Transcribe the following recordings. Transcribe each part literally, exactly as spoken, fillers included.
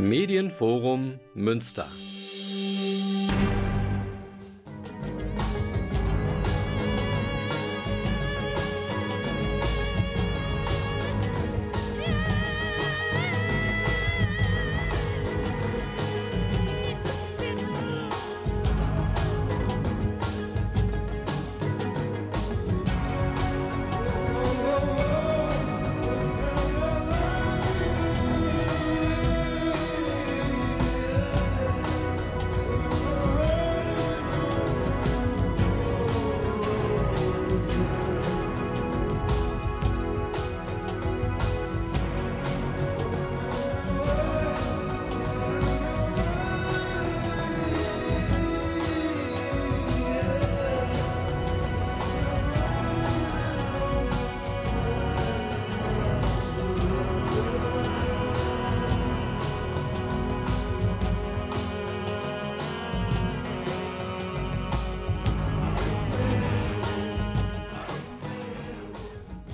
Medienforum Münster.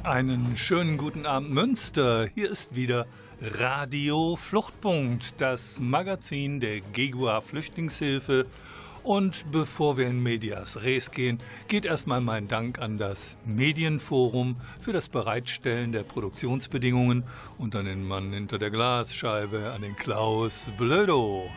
Einen schönen guten Abend Münster, hier ist wieder Radio Fluchtpunkt, das Magazin der Gegua Flüchtlingshilfe. Und bevor wir in Medias Res gehen, geht erstmal mein Dank an das Medienforum für das Bereitstellen der Produktionsbedingungen und an den Mann hinter der Glasscheibe, an den Klaus Blödo.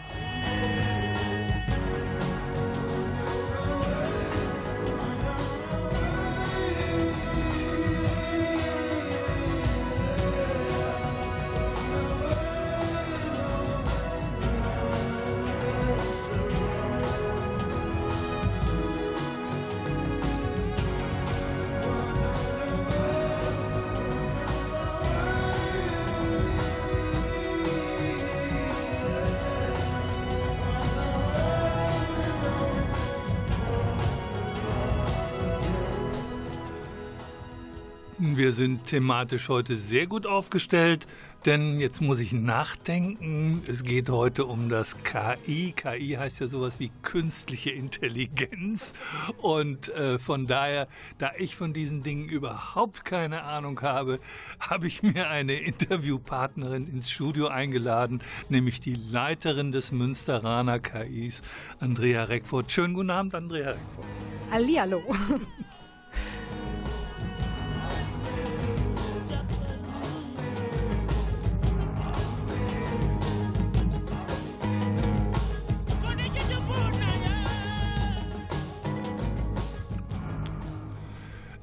Wir sind thematisch heute sehr gut aufgestellt, denn jetzt muss ich nachdenken. Es geht heute um das K I. K I heißt ja sowas wie künstliche Intelligenz. Und äh, von daher, da ich von diesen Dingen überhaupt keine Ahnung habe, habe ich mir eine Interviewpartnerin ins Studio eingeladen, nämlich die Leiterin des Münsteraner K Is, Andrea Reckfort. Schönen guten Abend, Andrea Reckfort. Hallihallo.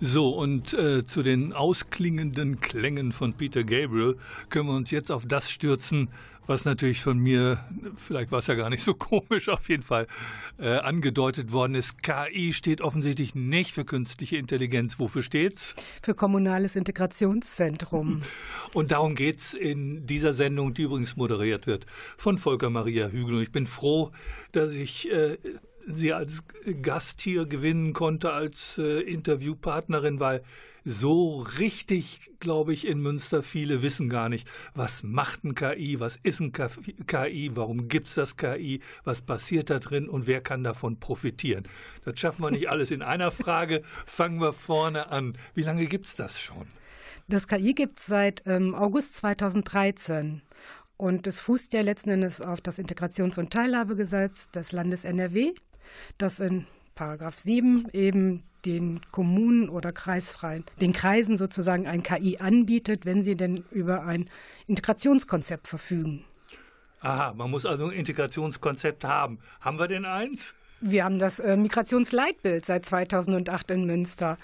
So, und äh, zu den ausklingenden Klängen von Peter Gabriel können wir uns jetzt auf das stürzen, was natürlich von mir, vielleicht war es ja gar nicht so komisch, auf jeden Fall äh, angedeutet worden ist. K I steht offensichtlich nicht für künstliche Intelligenz. Wofür steht's? Für Kommunales Integrationszentrum. Und darum geht's in dieser Sendung, die übrigens moderiert wird von Volker Maria Hügel. Und ich bin froh, dass ich Äh, sie als Gast hier gewinnen konnte, als äh, Interviewpartnerin, weil so richtig, glaube ich, in Münster viele wissen gar nicht, was macht ein K I, was ist ein K I, warum gibt es das K I, was passiert da drin und wer kann davon profitieren. Das schaffen wir nicht alles in einer Frage, fangen wir vorne an. Wie lange gibt es das schon? Das K I gibt es seit ähm, August zweitausenddreizehn. Und es fußt ja letzten Endes auf das Integrations- und Teilhabegesetz des Landes N R W, das in Paragraph sieben eben den Kommunen oder kreisfreien, den Kreisen sozusagen ein K I anbietet, wenn sie denn über ein Integrationskonzept verfügen. Aha, man muss also ein Integrationskonzept haben. Haben wir denn eins? Wir haben das äh, Migrationsleitbild seit zweitausendacht in Münster.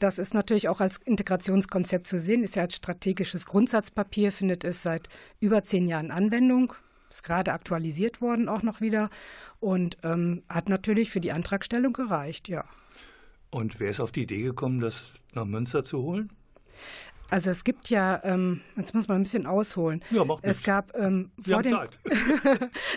Das ist natürlich auch als Integrationskonzept zu sehen, ist ja als strategisches Grundsatzpapier, findet es seit über zehn Jahren Anwendung, ist gerade aktualisiert worden auch noch wieder und ähm, hat natürlich für die Antragstellung gereicht, ja. Und wer ist auf die Idee gekommen, das nach Münster zu holen? Also es gibt ja, ähm, jetzt muss man ein bisschen ausholen. Ja, macht nichts. Es gab, ähm, vor den,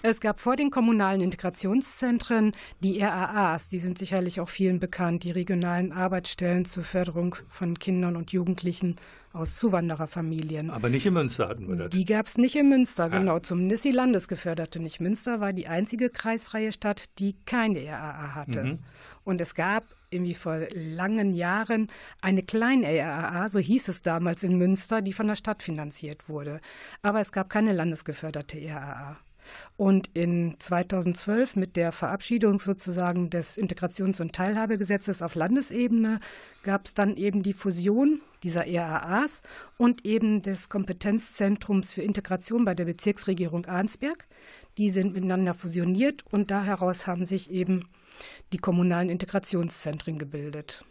es gab vor den kommunalen Integrationszentren die R A As, die sind sicherlich auch vielen bekannt, die regionalen Arbeitsstellen zur Förderung von Kindern und Jugendlichen aus Zuwandererfamilien. Aber nicht in Münster hatten wir das. Die gab es nicht in Münster, ah. genau. Zumindest die landesgeförderte nicht. Münster war die einzige kreisfreie Stadt, die keine R A A hatte. Mhm. Und es gab irgendwie vor langen Jahren eine kleine R A A, so hieß es damals in Münster, die von der Stadt finanziert wurde. Aber es gab keine landesgeförderte R A A. Und in zweitausendzwölf mit der Verabschiedung sozusagen des Integrations- und Teilhabegesetzes auf Landesebene gab es dann eben die Fusion dieser R A As und eben des Kompetenzzentrums für Integration bei der Bezirksregierung Arnsberg. Die sind miteinander fusioniert und da heraus haben sich eben die kommunalen Integrationszentren gebildet.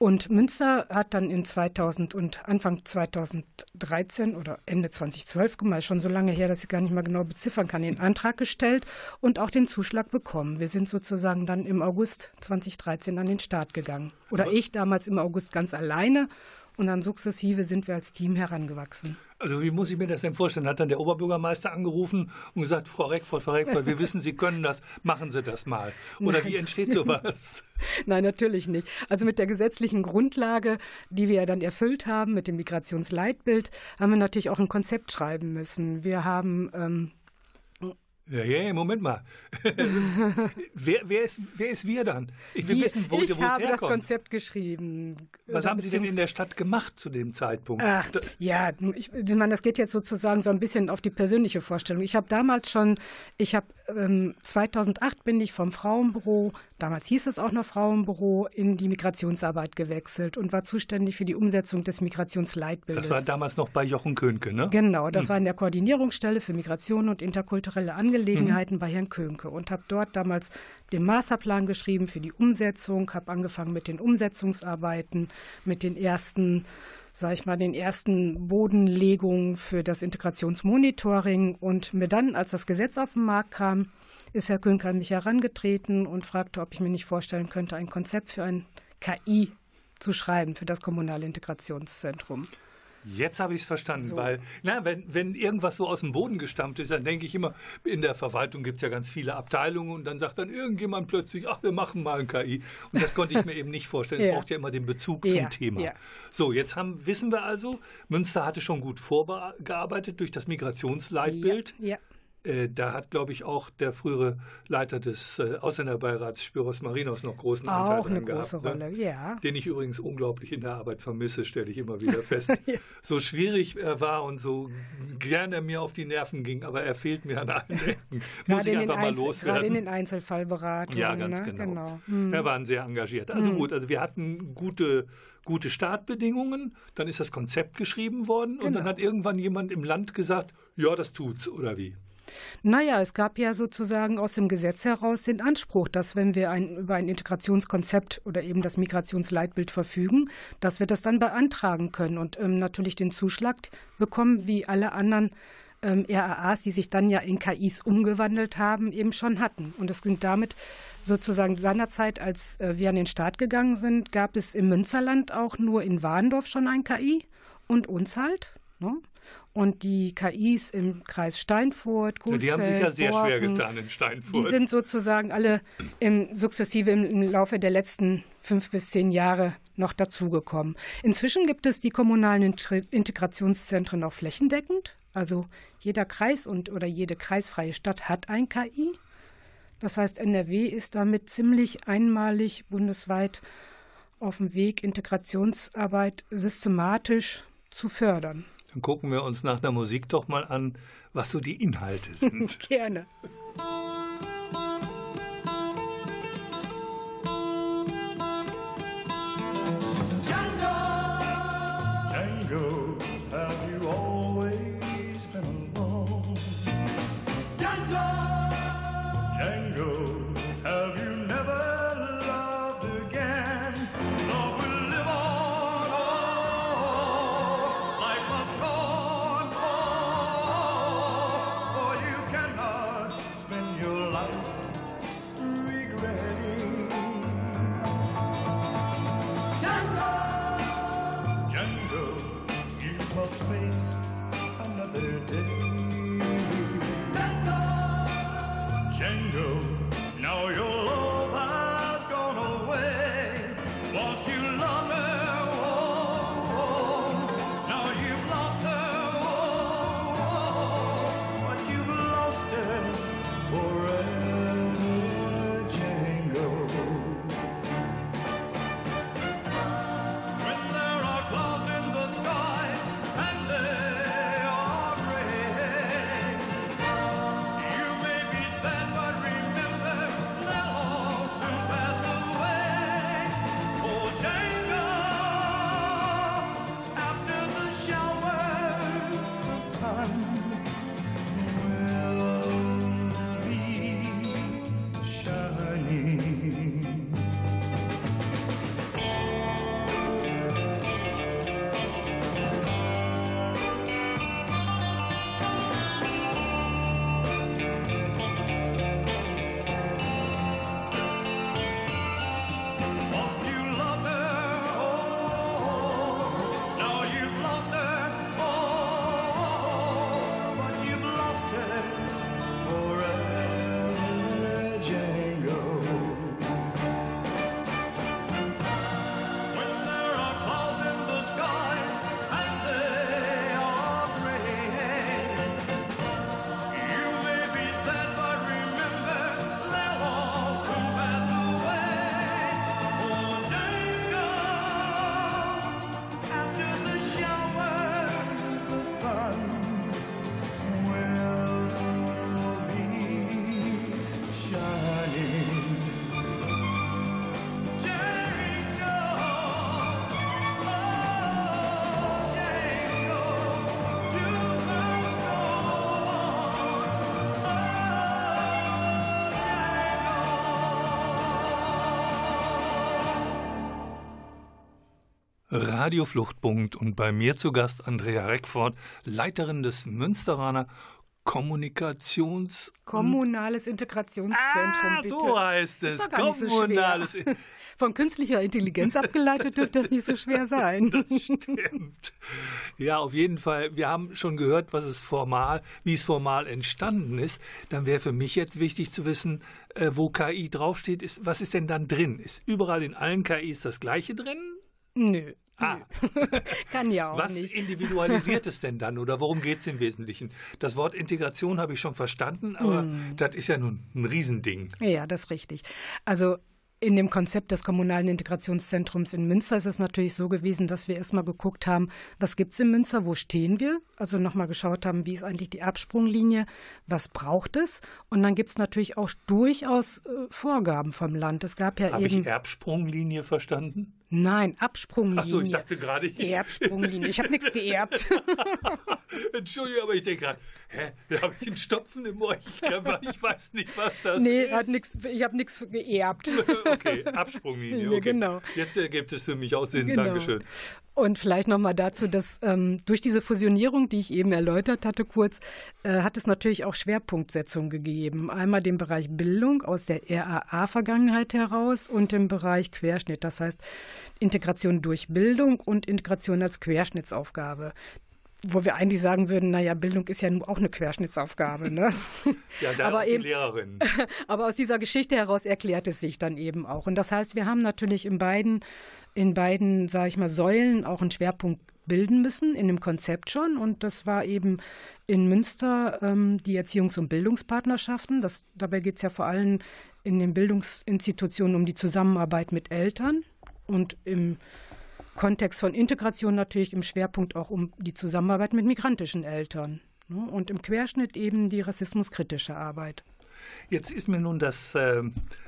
Und Münster hat dann in zweitausend und Anfang zweitausenddreizehn oder Ende zweitausendzwölf, guck mal, schon so lange her, dass ich gar nicht mal genau beziffern kann, den Antrag gestellt und auch den Zuschlag bekommen. Wir sind sozusagen dann im August zweitausenddreizehn an den Start gegangen. Oder Aber ich damals im August ganz alleine und dann sukzessive sind wir als Team herangewachsen. Also wie muss ich mir das denn vorstellen? Hat dann der Oberbürgermeister angerufen und gesagt, Frau Reckfort, Frau Reckfort, wir wissen, Sie können das, machen Sie das mal. Oder Nein. Wie entsteht sowas? Nein, natürlich nicht. Also mit der gesetzlichen Grundlage, die wir ja dann erfüllt haben, mit dem Migrationsleitbild, haben wir natürlich auch ein Konzept schreiben müssen. Wir haben... Ähm ja, ja, Moment mal. wer, wer, ist, wer ist wir dann? Ich will Wie, wissen, wo, ich wo habe es herkommt. Das Konzept geschrieben. Was haben Sie denn in der Stadt gemacht zu dem Zeitpunkt? Ach, ja, ich, ich meine, das geht jetzt sozusagen so ein bisschen auf die persönliche Vorstellung. Ich habe damals schon, ich habe ähm, zweitausendacht bin ich vom Frauenbüro, damals hieß es auch noch Frauenbüro, in die Migrationsarbeit gewechselt und war zuständig für die Umsetzung des Migrationsleitbildes. Das war damals noch bei Jochen Könnecke, ne? Genau, das hm. war in der Koordinierungsstelle für Migration und interkulturelle Angelegenheiten. Gelegenheiten bei Herrn Könnecke und habe dort damals den Masterplan geschrieben für die Umsetzung, habe angefangen mit den Umsetzungsarbeiten, mit den ersten, sag ich mal, den ersten Bodenlegungen für das Integrationsmonitoring und mir dann, als das Gesetz auf den Markt kam, ist Herr Könnecke an mich herangetreten und fragte, ob ich mir nicht vorstellen könnte, ein Konzept für ein K I zu schreiben für das kommunale Integrationszentrum. Jetzt habe ich es verstanden, so. weil na, wenn, wenn irgendwas so aus dem Boden gestampft ist, dann denke ich immer, in der Verwaltung gibt es ja ganz viele Abteilungen und dann sagt dann irgendjemand plötzlich, ach, wir machen mal ein K I. Und das konnte ich mir eben nicht vorstellen. Ja. Es braucht ja immer den Bezug ja. zum Thema. Ja. So, jetzt haben, wissen wir also, Münster hatte schon gut vorgearbeitet durch das Migrationsleitbild. Ja. Ja. Da hat, glaube ich, auch der frühere Leiter des äh, Ausländerbeirats, Spiros Marinos, noch großen Anteil auch dran eine gehabt. Große Rolle, ne? Ja. Den ich übrigens unglaublich in der Arbeit vermisse, stelle ich immer wieder fest. Ja. So schwierig er war und so gern er mir auf die Nerven ging, aber, aber er fehlt mir an allen Ecken. Muss ich einfach mal loswerden. Gerade in den Einzelfallberatungen. Ja, ganz ne? genau. genau. Hm. Er war sehr engagiert. Also hm. gut, also wir hatten gute... gute Startbedingungen, dann ist das Konzept geschrieben worden genau. und dann hat irgendwann jemand im Land gesagt, ja, das tut's, oder wie? Naja, es gab ja sozusagen aus dem Gesetz heraus den Anspruch, dass wenn wir ein, über ein Integrationskonzept oder eben das Migrationsleitbild verfügen, dass wir das dann beantragen können und ähm, natürlich den Zuschlag bekommen, wie alle anderen Ähm, R A As, die sich dann ja in K Is umgewandelt haben, eben schon hatten. Und es sind damit sozusagen seinerzeit, als äh, wir an den Start gegangen sind, gab es im Münsterland auch nur in Warndorf schon ein K I und uns halt. Ne? Und die K Is im Kreis Steinfurt, Coesfeld, ja, die haben sich ja sehr Borken, schwer getan in Steinfurt. Die sind sozusagen alle im, sukzessive im, im Laufe der letzten fünf bis zehn Jahre noch dazugekommen. Inzwischen gibt es die kommunalen Integrationszentren auch flächendeckend. Also jeder Kreis und oder jede kreisfreie Stadt hat ein K I. Das heißt, N R W ist damit ziemlich einmalig bundesweit auf dem Weg, Integrationsarbeit systematisch zu fördern. Dann gucken wir uns nach der Musik doch mal an, was so die Inhalte sind. Gerne. Radio Fluchtpunkt und bei mir zu Gast Andrea Reckfort, Leiterin des Münsteraner Kommunikations... Kommunales Integrationszentrum, ah, bitte. So heißt es. Ist doch gar Kommunales. Nicht so schwer. Von künstlicher Intelligenz abgeleitet dürfte das nicht so schwer sein. Das stimmt. Ja, auf jeden Fall. Wir haben schon gehört, was es formal, wie es formal entstanden ist. Dann wäre für mich jetzt wichtig zu wissen, wo K I draufsteht. Ist, was ist denn dann drin? Ist überall in allen K Is das Gleiche drin? Nö. Ah. Kann ja auch Was nicht. Was individualisiert es denn dann oder worum geht es im Wesentlichen? Das Wort Integration habe ich schon verstanden, aber mm. das ist ja nun ein Riesending. Ja, das ist richtig. Also in dem Konzept des Kommunalen Integrationszentrums in Münster ist es natürlich so gewesen, dass wir erstmal geguckt haben, was gibt es in Münster, wo stehen wir? Also nochmal geschaut haben, wie ist eigentlich die Absprunglinie, was braucht es? Und dann gibt es natürlich auch durchaus äh, Vorgaben vom Land. Es gab ja Hab eben... Habe ich Erbsprunglinie verstanden? Nein, Absprunglinie. Achso, ich dachte gerade... Ich Erbsprunglinie, ich habe nichts geerbt. Entschuldigung, aber ich denke gerade, hä, da habe ich einen Stopfen im Ohr, ich weiß nicht, was das nee, ist. Hat nix, ich habe nichts geerbt. Okay, Absprunglinie, okay. Genau. Jetzt ergibt es für mich auch Sinn, genau. Dankeschön. Und vielleicht nochmal dazu, dass ähm, durch diese Fusionierung, die ich eben erläutert hatte kurz, äh, hat es natürlich auch Schwerpunktsetzungen gegeben. Einmal den Bereich Bildung aus der R A A-Vergangenheit heraus und den Bereich Querschnitt. Das heißt Integration durch Bildung und Integration als Querschnittsaufgabe. Wo wir eigentlich sagen würden, naja, Bildung ist ja nun auch eine Querschnittsaufgabe. Ne? Ja, da aber auch die eben, Lehrerin. Aber aus dieser Geschichte heraus erklärt es sich dann eben auch. Und das heißt, wir haben natürlich in beiden, in beiden, sage ich mal, Säulen auch einen Schwerpunkt bilden müssen, in dem Konzept schon. Und das war eben in Münster ähm, die Erziehungs- und Bildungspartnerschaften. Das, dabei geht es ja vor allem in den Bildungsinstitutionen um die Zusammenarbeit mit Eltern und im Kontext von Integration natürlich im Schwerpunkt auch um die Zusammenarbeit mit migrantischen Eltern, ne? Und im Querschnitt eben die rassismuskritische Arbeit. Jetzt ist mir nun das, äh,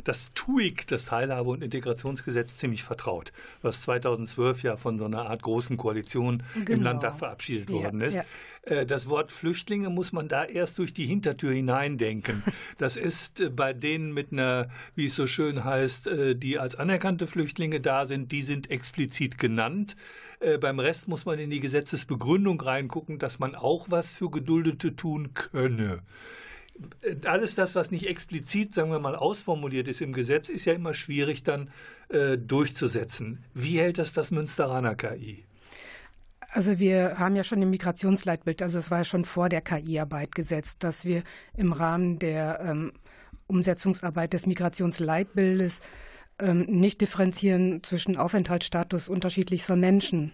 das T U I G, das Teilhabe- und Integrationsgesetz, ziemlich vertraut, was zweitausendzwölf ja von so einer Art großen Koalition genau. im Landtag verabschiedet ja, worden ist. Ja. Äh, das Wort Flüchtlinge muss man da erst durch die Hintertür hineindenken. Das ist äh, bei denen mit einer, wie es so schön heißt, äh, die als anerkannte Flüchtlinge da sind, die sind explizit genannt. Äh, beim Rest muss man in die Gesetzesbegründung reingucken, dass man auch was für Geduldete tun könne. Alles das, was nicht explizit, sagen wir mal, ausformuliert ist im Gesetz, ist ja immer schwierig dann äh, durchzusetzen. Wie hält das das Münsteraner K I? Also wir haben ja schon im Migrationsleitbild, also es war ja schon vor der K I-Arbeit gesetzt, dass wir im Rahmen der ähm, Umsetzungsarbeit des Migrationsleitbildes ähm, nicht differenzieren zwischen Aufenthaltsstatus unterschiedlichster Menschen.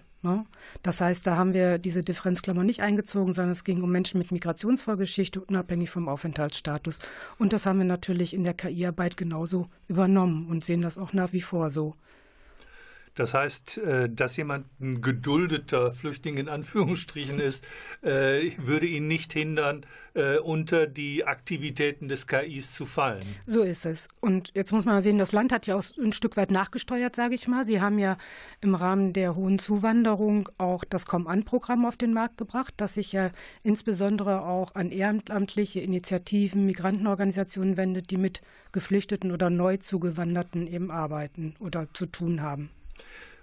Das heißt, da haben wir diese Differenzklammer nicht eingezogen, sondern es ging um Menschen mit Migrationsvorgeschichte, unabhängig vom Aufenthaltsstatus. Und das haben wir natürlich in der K I-Arbeit genauso übernommen und sehen das auch nach wie vor so. Das heißt, dass jemand ein geduldeter Flüchtling in Anführungsstrichen ist, würde ihn nicht hindern, unter die Aktivitäten des K Is zu fallen. So ist es. Und jetzt muss man sehen, das Land hat ja auch ein Stück weit nachgesteuert, sage ich mal. Sie haben ja im Rahmen der hohen Zuwanderung auch das Come-An-Programm auf den Markt gebracht, das sich ja insbesondere auch an ehrenamtliche Initiativen, Migrantenorganisationen wendet, die mit Geflüchteten oder Neuzugewanderten eben arbeiten oder zu tun haben.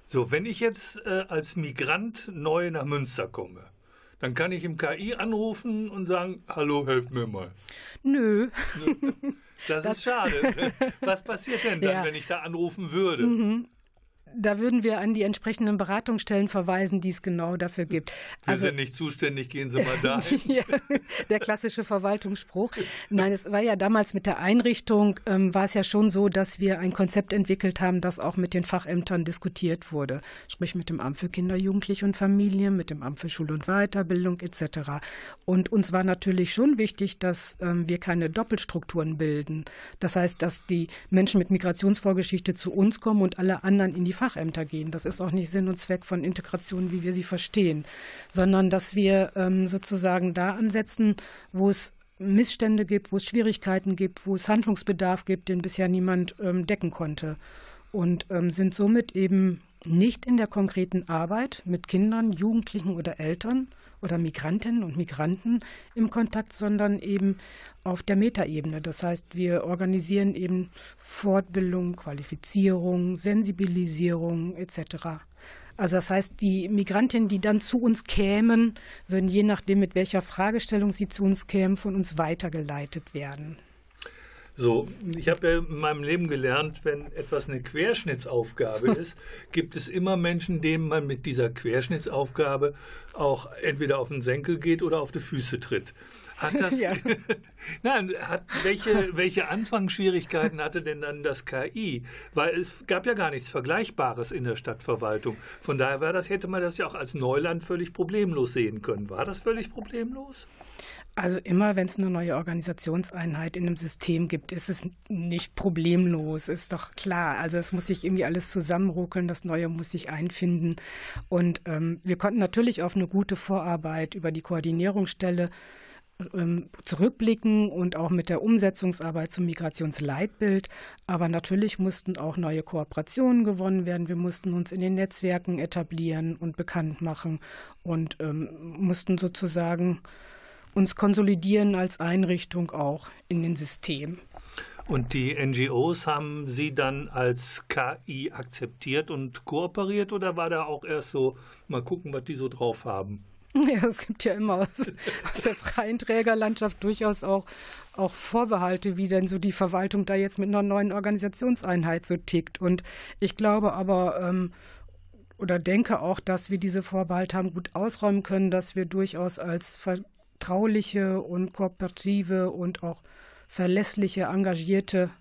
So, wenn ich jetzt äh, als Migrant neu nach Münster komme, dann kann ich im K I anrufen und sagen, hallo, helft mir mal. Nö. Das, das ist schade. Was passiert denn dann, ja. wenn ich da anrufen würde? Mhm. Da würden wir an die entsprechenden Beratungsstellen verweisen, die es genau dafür gibt. Wir also, sind nicht zuständig, gehen Sie mal dahin. Ja, der klassische Verwaltungsspruch. Nein, es war ja damals mit der Einrichtung, ähm, war es ja schon so, dass wir ein Konzept entwickelt haben, das auch mit den Fachämtern diskutiert wurde. Sprich mit dem Amt für Kinder, Jugendliche und Familie, mit dem Amt für Schule und Weiterbildung et cetera. Und uns war natürlich schon wichtig, dass ähm, wir keine Doppelstrukturen bilden. Das heißt, dass die Menschen mit Migrationsvorgeschichte zu uns kommen und alle anderen in die Fachämter gehen. Das ist auch nicht Sinn und Zweck von Integration, wie wir sie verstehen, sondern dass wir ähm, sozusagen da ansetzen, wo es Missstände gibt, wo es Schwierigkeiten gibt, wo es Handlungsbedarf gibt, den bisher niemand ähm, decken konnte. Und ähm, sind somit eben nicht in der konkreten Arbeit mit Kindern, Jugendlichen oder Eltern oder Migrantinnen und Migranten im Kontakt, sondern eben auf der Metaebene. Das heißt, wir organisieren eben Fortbildung, Qualifizierung, Sensibilisierung et cetera. Also das heißt, die Migrantinnen, die dann zu uns kämen, würden je nachdem, mit welcher Fragestellung sie zu uns kämen, von uns weitergeleitet werden. So, ich habe ja in meinem Leben gelernt, wenn etwas eine Querschnittsaufgabe ist, gibt es immer Menschen, denen man mit dieser Querschnittsaufgabe auch entweder auf den Senkel geht oder auf die Füße tritt. Hat das, ja. Nein, hat, welche, welche Anfangsschwierigkeiten hatte denn dann das K I? Weil es gab ja gar nichts Vergleichbares in der Stadtverwaltung. Von daher war das, hätte man das ja auch als Neuland völlig problemlos sehen können. War das völlig problemlos? Also immer, wenn es eine neue Organisationseinheit in einem System gibt, ist es nicht problemlos, ist doch klar. Also es muss sich irgendwie alles zusammenruckeln, das Neue muss sich einfinden. Und ähm, wir konnten natürlich auf eine gute Vorarbeit über die Koordinierungsstelle zurückblicken und auch mit der Umsetzungsarbeit zum Migrationsleitbild. Aber natürlich mussten auch neue Kooperationen gewonnen werden. Wir mussten uns in den Netzwerken etablieren und bekannt machen und ähm, mussten sozusagen uns konsolidieren als Einrichtung auch in den Systemen. Und die N G Os, haben Sie dann als K I akzeptiert und kooperiert oder war da auch erst so, mal gucken, was die so drauf haben? Ja, es gibt ja immer aus, aus der freien Trägerlandschaft durchaus auch, auch Vorbehalte, wie denn so die Verwaltung da jetzt mit einer neuen Organisationseinheit so tickt. Und ich glaube aber ähm, oder denke auch, dass wir diese Vorbehalte haben gut ausräumen können, dass wir durchaus als vertrauliche und kooperative und auch verlässliche, engagierte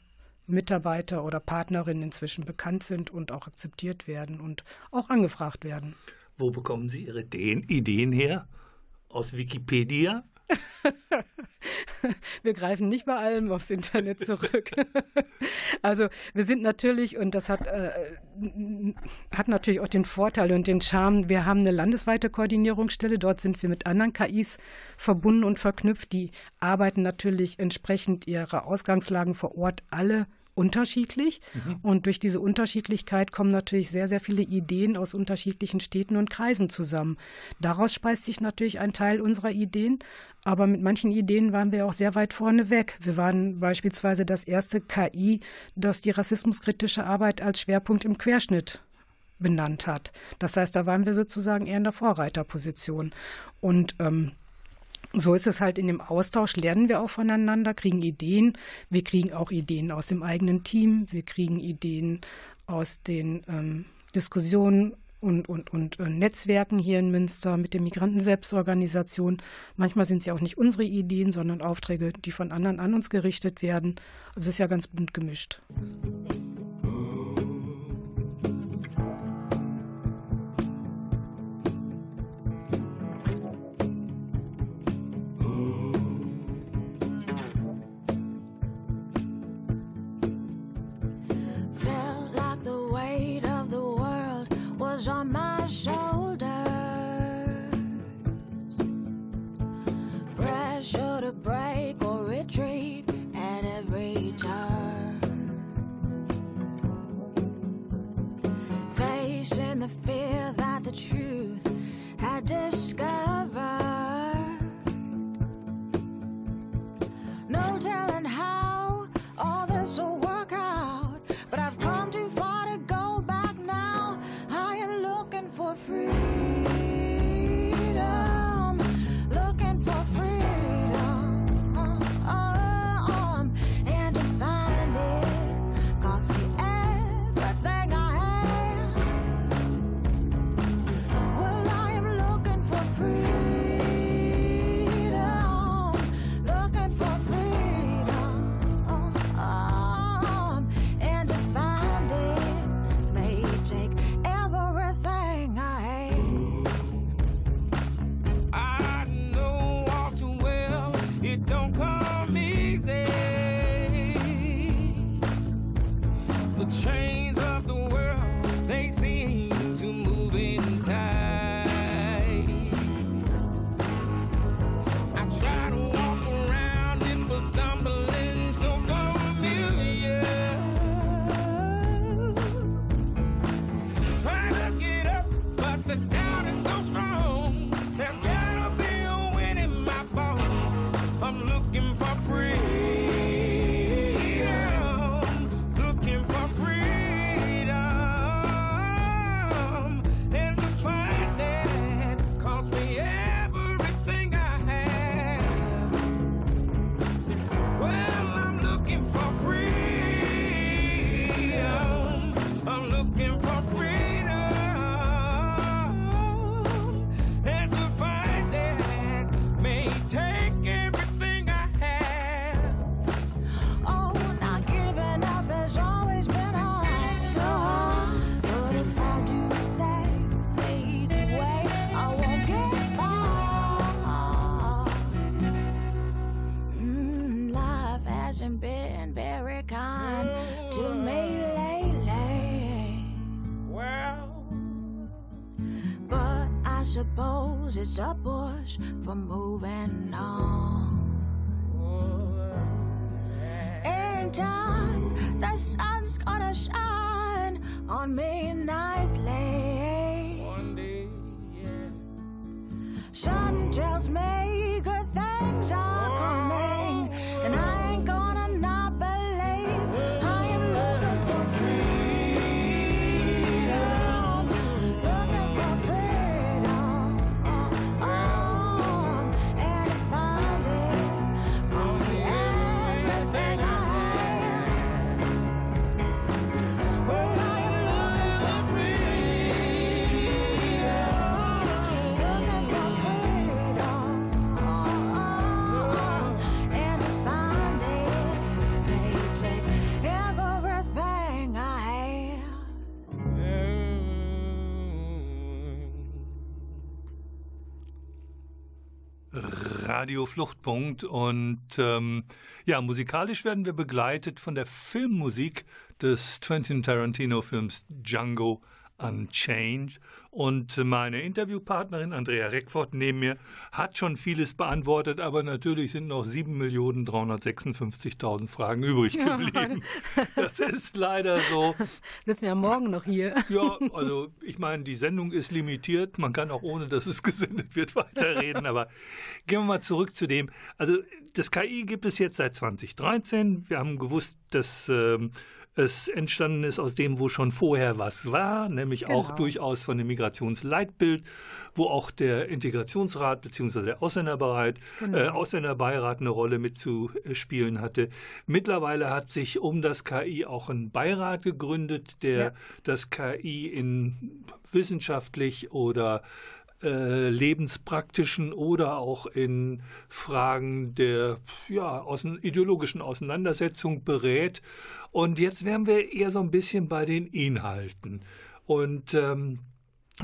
Mitarbeiter oder Partnerinnen inzwischen bekannt sind und auch akzeptiert werden und auch angefragt werden. Wo bekommen Sie Ihre Ideen her? Aus Wikipedia? Wir greifen nicht bei allem aufs Internet zurück. Also wir sind natürlich, und das hat, äh, hat natürlich auch den Vorteil und den Charme, wir haben eine landesweite Koordinierungsstelle, dort sind wir mit anderen K Is verbunden und verknüpft. Die arbeiten natürlich entsprechend ihrer Ausgangslagen vor Ort alle unterschiedlich. Mhm. Und durch diese Unterschiedlichkeit kommen natürlich sehr, sehr viele Ideen aus unterschiedlichen Städten und Kreisen zusammen. Daraus speist sich natürlich ein Teil unserer Ideen, aber mit manchen Ideen waren wir auch sehr weit vorne weg. Wir waren beispielsweise das erste K I, das die rassismuskritische Arbeit als Schwerpunkt im Querschnitt benannt hat. Das heißt, da waren wir sozusagen eher in der Vorreiterposition. Und ähm, so ist es halt in dem Austausch, lernen wir auch voneinander, kriegen Ideen. Wir kriegen auch Ideen aus dem eigenen Team. Wir kriegen Ideen aus den ähm, Diskussionen und, und, und äh, Netzwerken hier in Münster mit den Migranten-Selbstorganisationen. Manchmal sind es ja auch nicht unsere Ideen, sondern Aufträge, die von anderen an uns gerichtet werden. Also es ist ja ganz bunt gemischt. On my shoulders, pressure to break or retreat at every turn, facing the fear that the truth had discovered, no telling how all this will work out, but I've come too far. Freedom, looking for freedom, uh, uh, um, and to find it cost me everything I had. Well, I am looking for freedom, looking for freedom, uh, uh, um, and to find it may take everything. Chains of the world, they seem to move in tight. I try to walk around it, but stumbling so familiar. Try to get up, but the doubt is so strong. There's gotta be a wind in my bones. I'm looking for free. Freedom, looking for freedom, and and been very kind oh, to me lately. Well, but I suppose it's a push for moving on. Oh, yeah. In time, the sun's gonna shine on me nicely. One day, yeah. Something tells me good things are oh, coming, and I. Radio Fluchtpunkt und ähm, ja, musikalisch werden wir begleitet von der Filmmusik des Quentin Tarantino-Films Django Unchained und meine Interviewpartnerin Andrea Reckfort neben mir hat schon vieles beantwortet, aber natürlich sind noch sieben Millionen dreihundertsechsundfünfzigtausend Fragen übrig geblieben. Ja. Das ist leider so. Sitzen wir morgen noch hier. Ja, also ich meine, die Sendung ist limitiert, man kann auch ohne, dass es gesendet wird, weiterreden, aber gehen wir mal zurück zu dem, also das K I gibt es jetzt seit zwanzig dreizehn, wir haben gewusst, dass ähm, es entstanden ist aus dem, wo schon vorher was war, nämlich genau. auch durchaus von dem Migrationsleitbild, wo auch der Integrationsrat bzw. der Ausländerbeirat, genau. äh, Ausländerbeirat eine Rolle mitzuspielen hatte. Mittlerweile hat sich um das K I auch ein Beirat gegründet, der ja. das K I in wissenschaftlich oder äh, lebenspraktischen oder auch in Fragen der ja, aus, ideologischen Auseinandersetzung berät. Und jetzt wären wir eher so ein bisschen bei den Inhalten. Und ähm,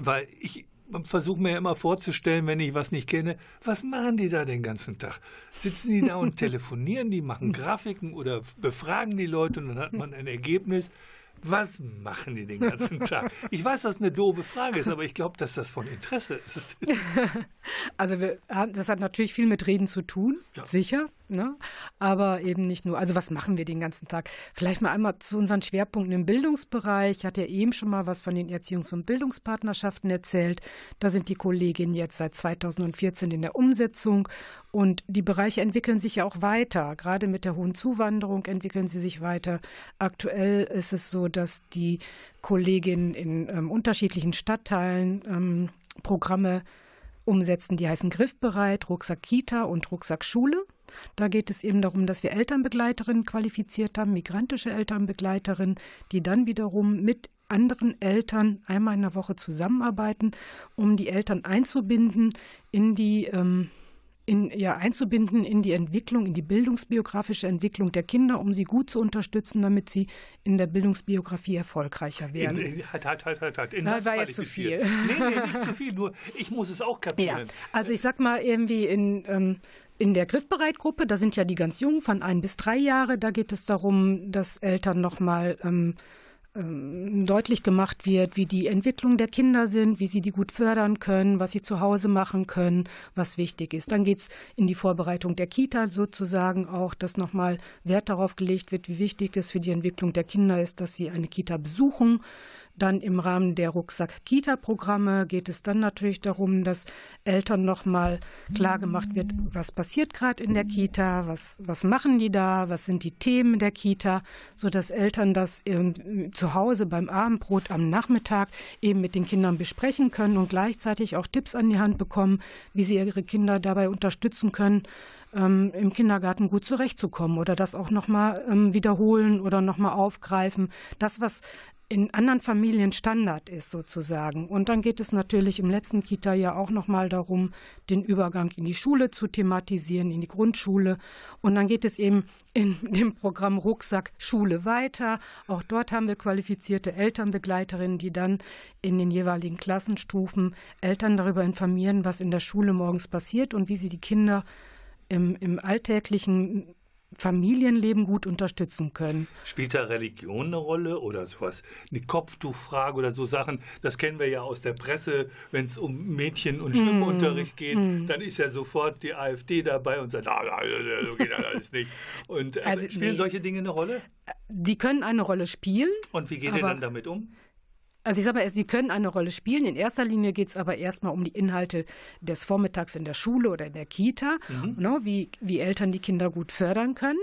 weil ich versuche mir ja immer vorzustellen, wenn ich was nicht kenne, was machen die da den ganzen Tag? Sitzen die da und telefonieren, die machen Grafiken oder befragen die Leute und dann hat man ein Ergebnis. Was machen die den ganzen Tag? Ich weiß, dass das eine doofe Frage ist, aber ich glaube, dass das von Interesse ist. Also wir haben, das hat natürlich viel mit Reden zu tun, ja. sicher, ne? Aber eben nicht nur. Also was machen wir den ganzen Tag? Vielleicht mal einmal zu unseren Schwerpunkten im Bildungsbereich. Ich hatte ja eben schon mal was von den Erziehungs- und Bildungspartnerschaften erzählt. Da sind die Kolleginnen jetzt seit zweitausendvierzehn in der Umsetzung. Und die Bereiche entwickeln sich ja auch weiter. Gerade mit der hohen Zuwanderung entwickeln sie sich weiter. Aktuell ist es so, dass die Kolleginnen in ähm, unterschiedlichen Stadtteilen ähm, Programme umsetzen, die heißen Griffbereit, Rucksack-Kita und Rucksack-Schule. Da geht es eben darum, dass wir Elternbegleiterinnen qualifiziert haben, migrantische Elternbegleiterinnen, die dann wiederum mit anderen Eltern einmal in der Woche zusammenarbeiten, um die Eltern einzubinden in die ähm, In, ja, einzubinden in die Entwicklung, in die bildungsbiografische Entwicklung der Kinder, um sie gut zu unterstützen, damit sie in der Bildungsbiografie erfolgreicher werden. In, halt, halt, halt, halt, halt. In das war jetzt zu viel. Nee, nee, nicht zu viel, nur ich muss es auch kapieren. Ja, also ich sag mal irgendwie in... Ähm, In der Griffbereitgruppe, da sind ja die ganz Jungen von ein bis drei Jahre, da geht es darum, dass Eltern nochmal ähm, ähm, deutlich gemacht wird, wie die Entwicklung der Kinder sind, wie sie die gut fördern können, was sie zu Hause machen können, was wichtig ist. Dann geht es in die Vorbereitung der Kita sozusagen auch, dass nochmal Wert darauf gelegt wird, wie wichtig es für die Entwicklung der Kinder ist, dass sie eine Kita besuchen. Dann im Rahmen der Rucksack-Kita-Programme geht es dann natürlich darum, dass Eltern nochmal klar gemacht wird, was passiert gerade in der Kita, was, was machen die da, was sind die Themen der Kita, sodass Eltern das ähm, zu Hause beim Abendbrot am Nachmittag eben mit den Kindern besprechen können und gleichzeitig auch Tipps an die Hand bekommen, wie sie ihre Kinder dabei unterstützen können, ähm, im Kindergarten gut zurechtzukommen oder das auch nochmal ähm, wiederholen oder nochmal aufgreifen. Das, was in anderen Familien Standard ist sozusagen. Und dann geht es natürlich im letzten Kita ja auch nochmal darum, den Übergang in die Schule zu thematisieren, in die Grundschule. Und dann geht es eben in dem Programm Rucksack Schule weiter. Auch dort haben wir qualifizierte Elternbegleiterinnen, die dann in den jeweiligen Klassenstufen Eltern darüber informieren, was in der Schule morgens passiert und wie sie die Kinder im, im alltäglichen Familienleben gut unterstützen können. Spielt da Religion eine Rolle oder sowas? Eine Kopftuchfrage oder so Sachen, das kennen wir ja aus der Presse, wenn es um Mädchen und Schwimmunterricht mm. geht, mm. dann ist ja sofort die A f D dabei und sagt, ah, so geht das alles nicht. Und äh, also, spielen nee. solche Dinge eine Rolle? Die können eine Rolle spielen. Und wie geht ihr dann damit um? Also ich sage mal, sie können eine Rolle spielen. In erster Linie geht es aber erstmal um die Inhalte des Vormittags in der Schule oder in der Kita, mhm. ne, wie, wie Eltern die Kinder gut fördern können.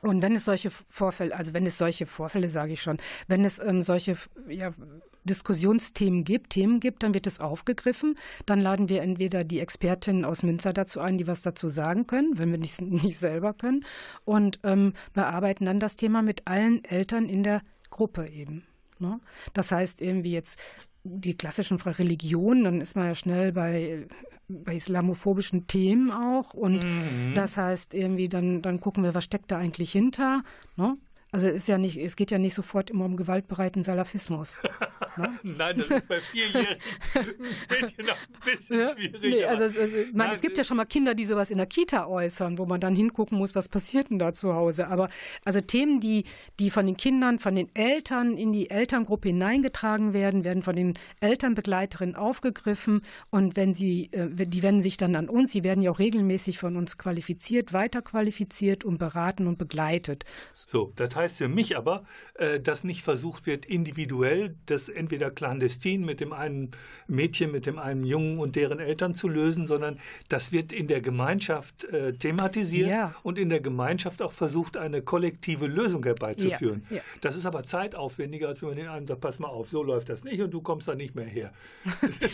Und wenn es solche Vorfälle, also wenn es solche Vorfälle, sage ich schon, wenn es ähm, solche ja, Diskussionsthemen gibt, Themen gibt, dann wird es aufgegriffen. Dann laden wir entweder die Expertinnen aus Münster dazu ein, die was dazu sagen können, wenn wir nicht, nicht selber können, und ähm, bearbeiten dann das Thema mit allen Eltern in der Gruppe eben. Das heißt irgendwie jetzt die klassischen Religionen, dann ist man ja schnell bei, bei islamophobischen Themen auch. Und mhm. das heißt irgendwie, dann, dann gucken wir, was steckt da eigentlich hinter. Also es ist ja nicht, es geht ja nicht sofort immer um gewaltbereiten Salafismus. Nein, das ist bei vierjährigen Mädchen noch ein bisschen ja? schwieriger. Nee, also es, also, man, Nein, es gibt ja schon mal Kinder, die sowas in der Kita äußern, wo man dann hingucken muss, was passiert denn da zu Hause. Aber also Themen, die, die von den Kindern, von den Eltern in die Elterngruppe hineingetragen werden, werden von den Elternbegleiterinnen aufgegriffen. Und wenn sie, äh, die wenden sich dann an uns. Sie werden ja auch regelmäßig von uns qualifiziert, weiterqualifiziert und beraten und begleitet. So, das heißt für mich aber, äh, dass nicht versucht wird, individuell das entweder clandestin mit dem einen Mädchen, mit dem einen Jungen und deren Eltern zu lösen, sondern das wird in der Gemeinschaft äh, thematisiert ja. und in der Gemeinschaft auch versucht, eine kollektive Lösung herbeizuführen. Ja. Ja. Das ist aber zeitaufwendiger, als wenn man den anderen sagt, pass mal auf, so läuft das nicht und du kommst da nicht mehr her.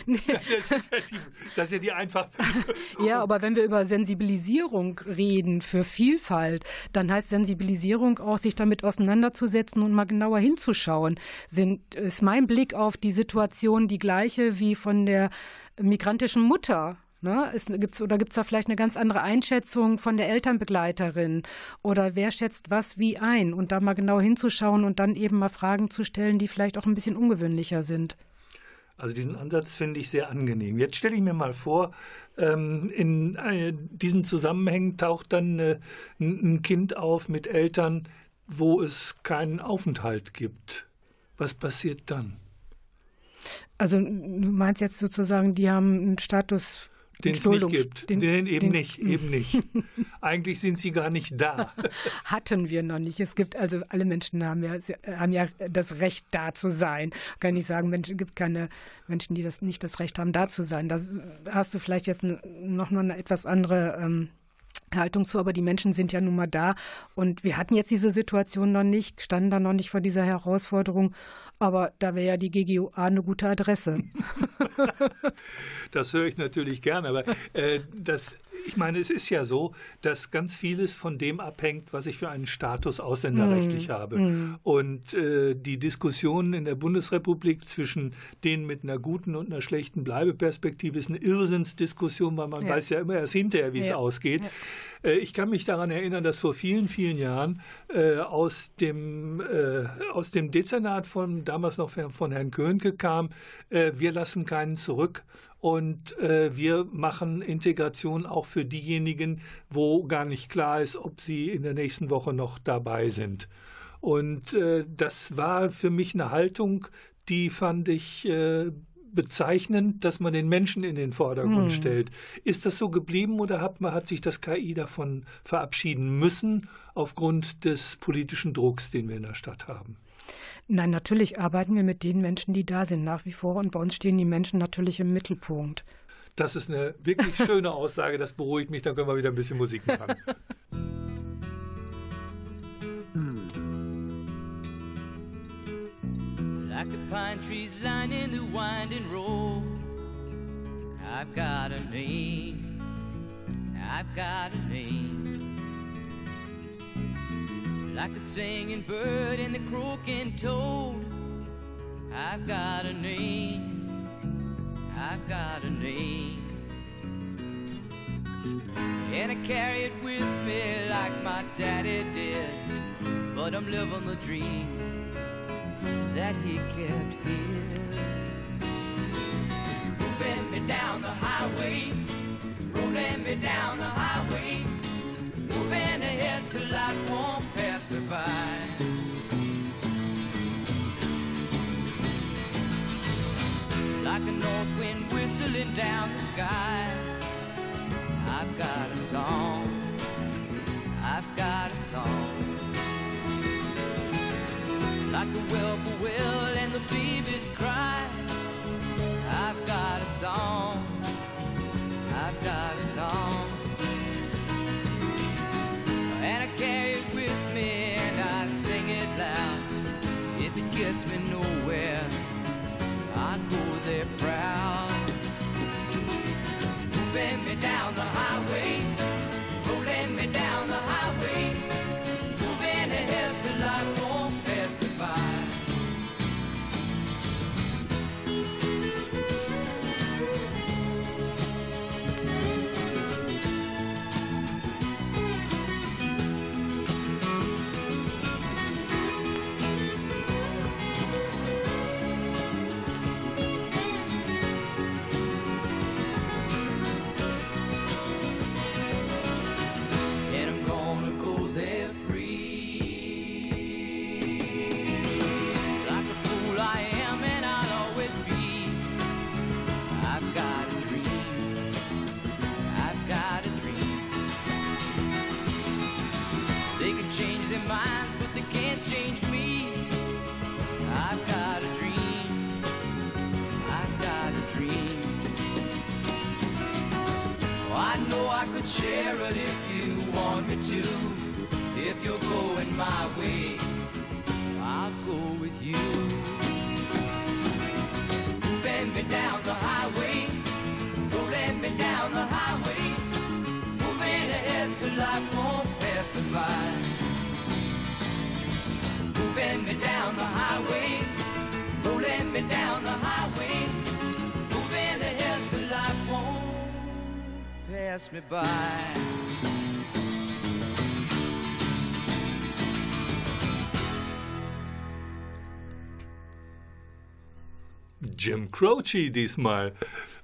nee. das, ist ja die, das ist ja die einfachste Lösung. Ja, aber wenn wir über Sensibilisierung reden für Vielfalt, dann heißt Sensibilisierung auch, sich damit auseinanderzusetzen und mal genauer hinzuschauen. Sind, ist mein Blick auf die Situation die gleiche wie von der migrantischen Mutter? Ne? Ist, gibt's, oder gibt es da vielleicht eine ganz andere Einschätzung von der Elternbegleiterin? Oder wer schätzt was wie ein? Und da mal genau hinzuschauen und dann eben mal Fragen zu stellen, die vielleicht auch ein bisschen ungewöhnlicher sind. Also diesen Ansatz finde ich sehr angenehm. Jetzt stelle ich mir mal vor, ähm, in äh, diesen Zusammenhängen taucht dann äh, ein Kind auf mit Eltern, wo es keinen Aufenthalt gibt. Was passiert dann? Also du meinst jetzt sozusagen, die haben einen Status, den es nicht gibt. Den, den eben den nicht, eben nicht. Eigentlich sind sie gar nicht da. Hatten wir noch nicht. Es gibt, also alle Menschen haben ja, haben ja das Recht, da zu sein. Kann ich sagen, es gibt keine Menschen, die das nicht das Recht haben, da zu sein. Da hast du vielleicht jetzt noch mal eine etwas andere ähm, Haltung zu, aber die Menschen sind ja nun mal da und wir hatten jetzt diese Situation noch nicht, standen da noch nicht vor dieser Herausforderung, aber da wäre ja die G G U A eine gute Adresse. Das höre ich natürlich gerne, aber äh, das, ich meine, es ist ja so, dass ganz vieles von dem abhängt, was ich für einen Status ausländerrechtlich mm, habe mm. und äh, die Diskussion in der Bundesrepublik zwischen denen mit einer guten und einer schlechten Bleibeperspektive ist eine Irrsinnsdiskussion, weil man ja. weiß ja immer erst hinterher, wie ja. es ausgeht. Ja. Ich kann mich daran erinnern, dass vor vielen, vielen Jahren äh, aus, dem, äh, aus dem Dezernat von damals noch von Herrn Könnecke kam, äh, wir lassen keinen zurück und äh, wir machen Integration auch für diejenigen, wo gar nicht klar ist, ob sie in der nächsten Woche noch dabei sind. Und äh, das war für mich eine Haltung, die fand ich äh, bezeichnend, dass man den Menschen in den Vordergrund hm. stellt. Ist das so geblieben oder hat, man, hat sich das K I davon verabschieden müssen aufgrund des politischen Drucks, den wir in der Stadt haben? Nein, natürlich arbeiten wir mit den Menschen, die da sind, nach wie vor. Und bei uns stehen die Menschen natürlich im Mittelpunkt. Das ist eine wirklich schöne Aussage. Das beruhigt mich. Dann können wir wieder ein bisschen Musik machen. Like the pine trees lining the winding road, I've got a name, I've got a name. Like the singing bird and the croaking toad, I've got a name, I've got a name. And I carry it with me like my daddy did, but I'm living the dream that he kept here. Rolling me down the highway, rolling me down the highway, moving ahead so would share it if you want me to. If you're going my way, I'll go with you. Bend me down the highway, don't let me down the highway. Moving ahead so life won't pass me by. Bend me down the highway, don't let me down the highway. Moving ahead so life won't pass me by. Jim Croce diesmal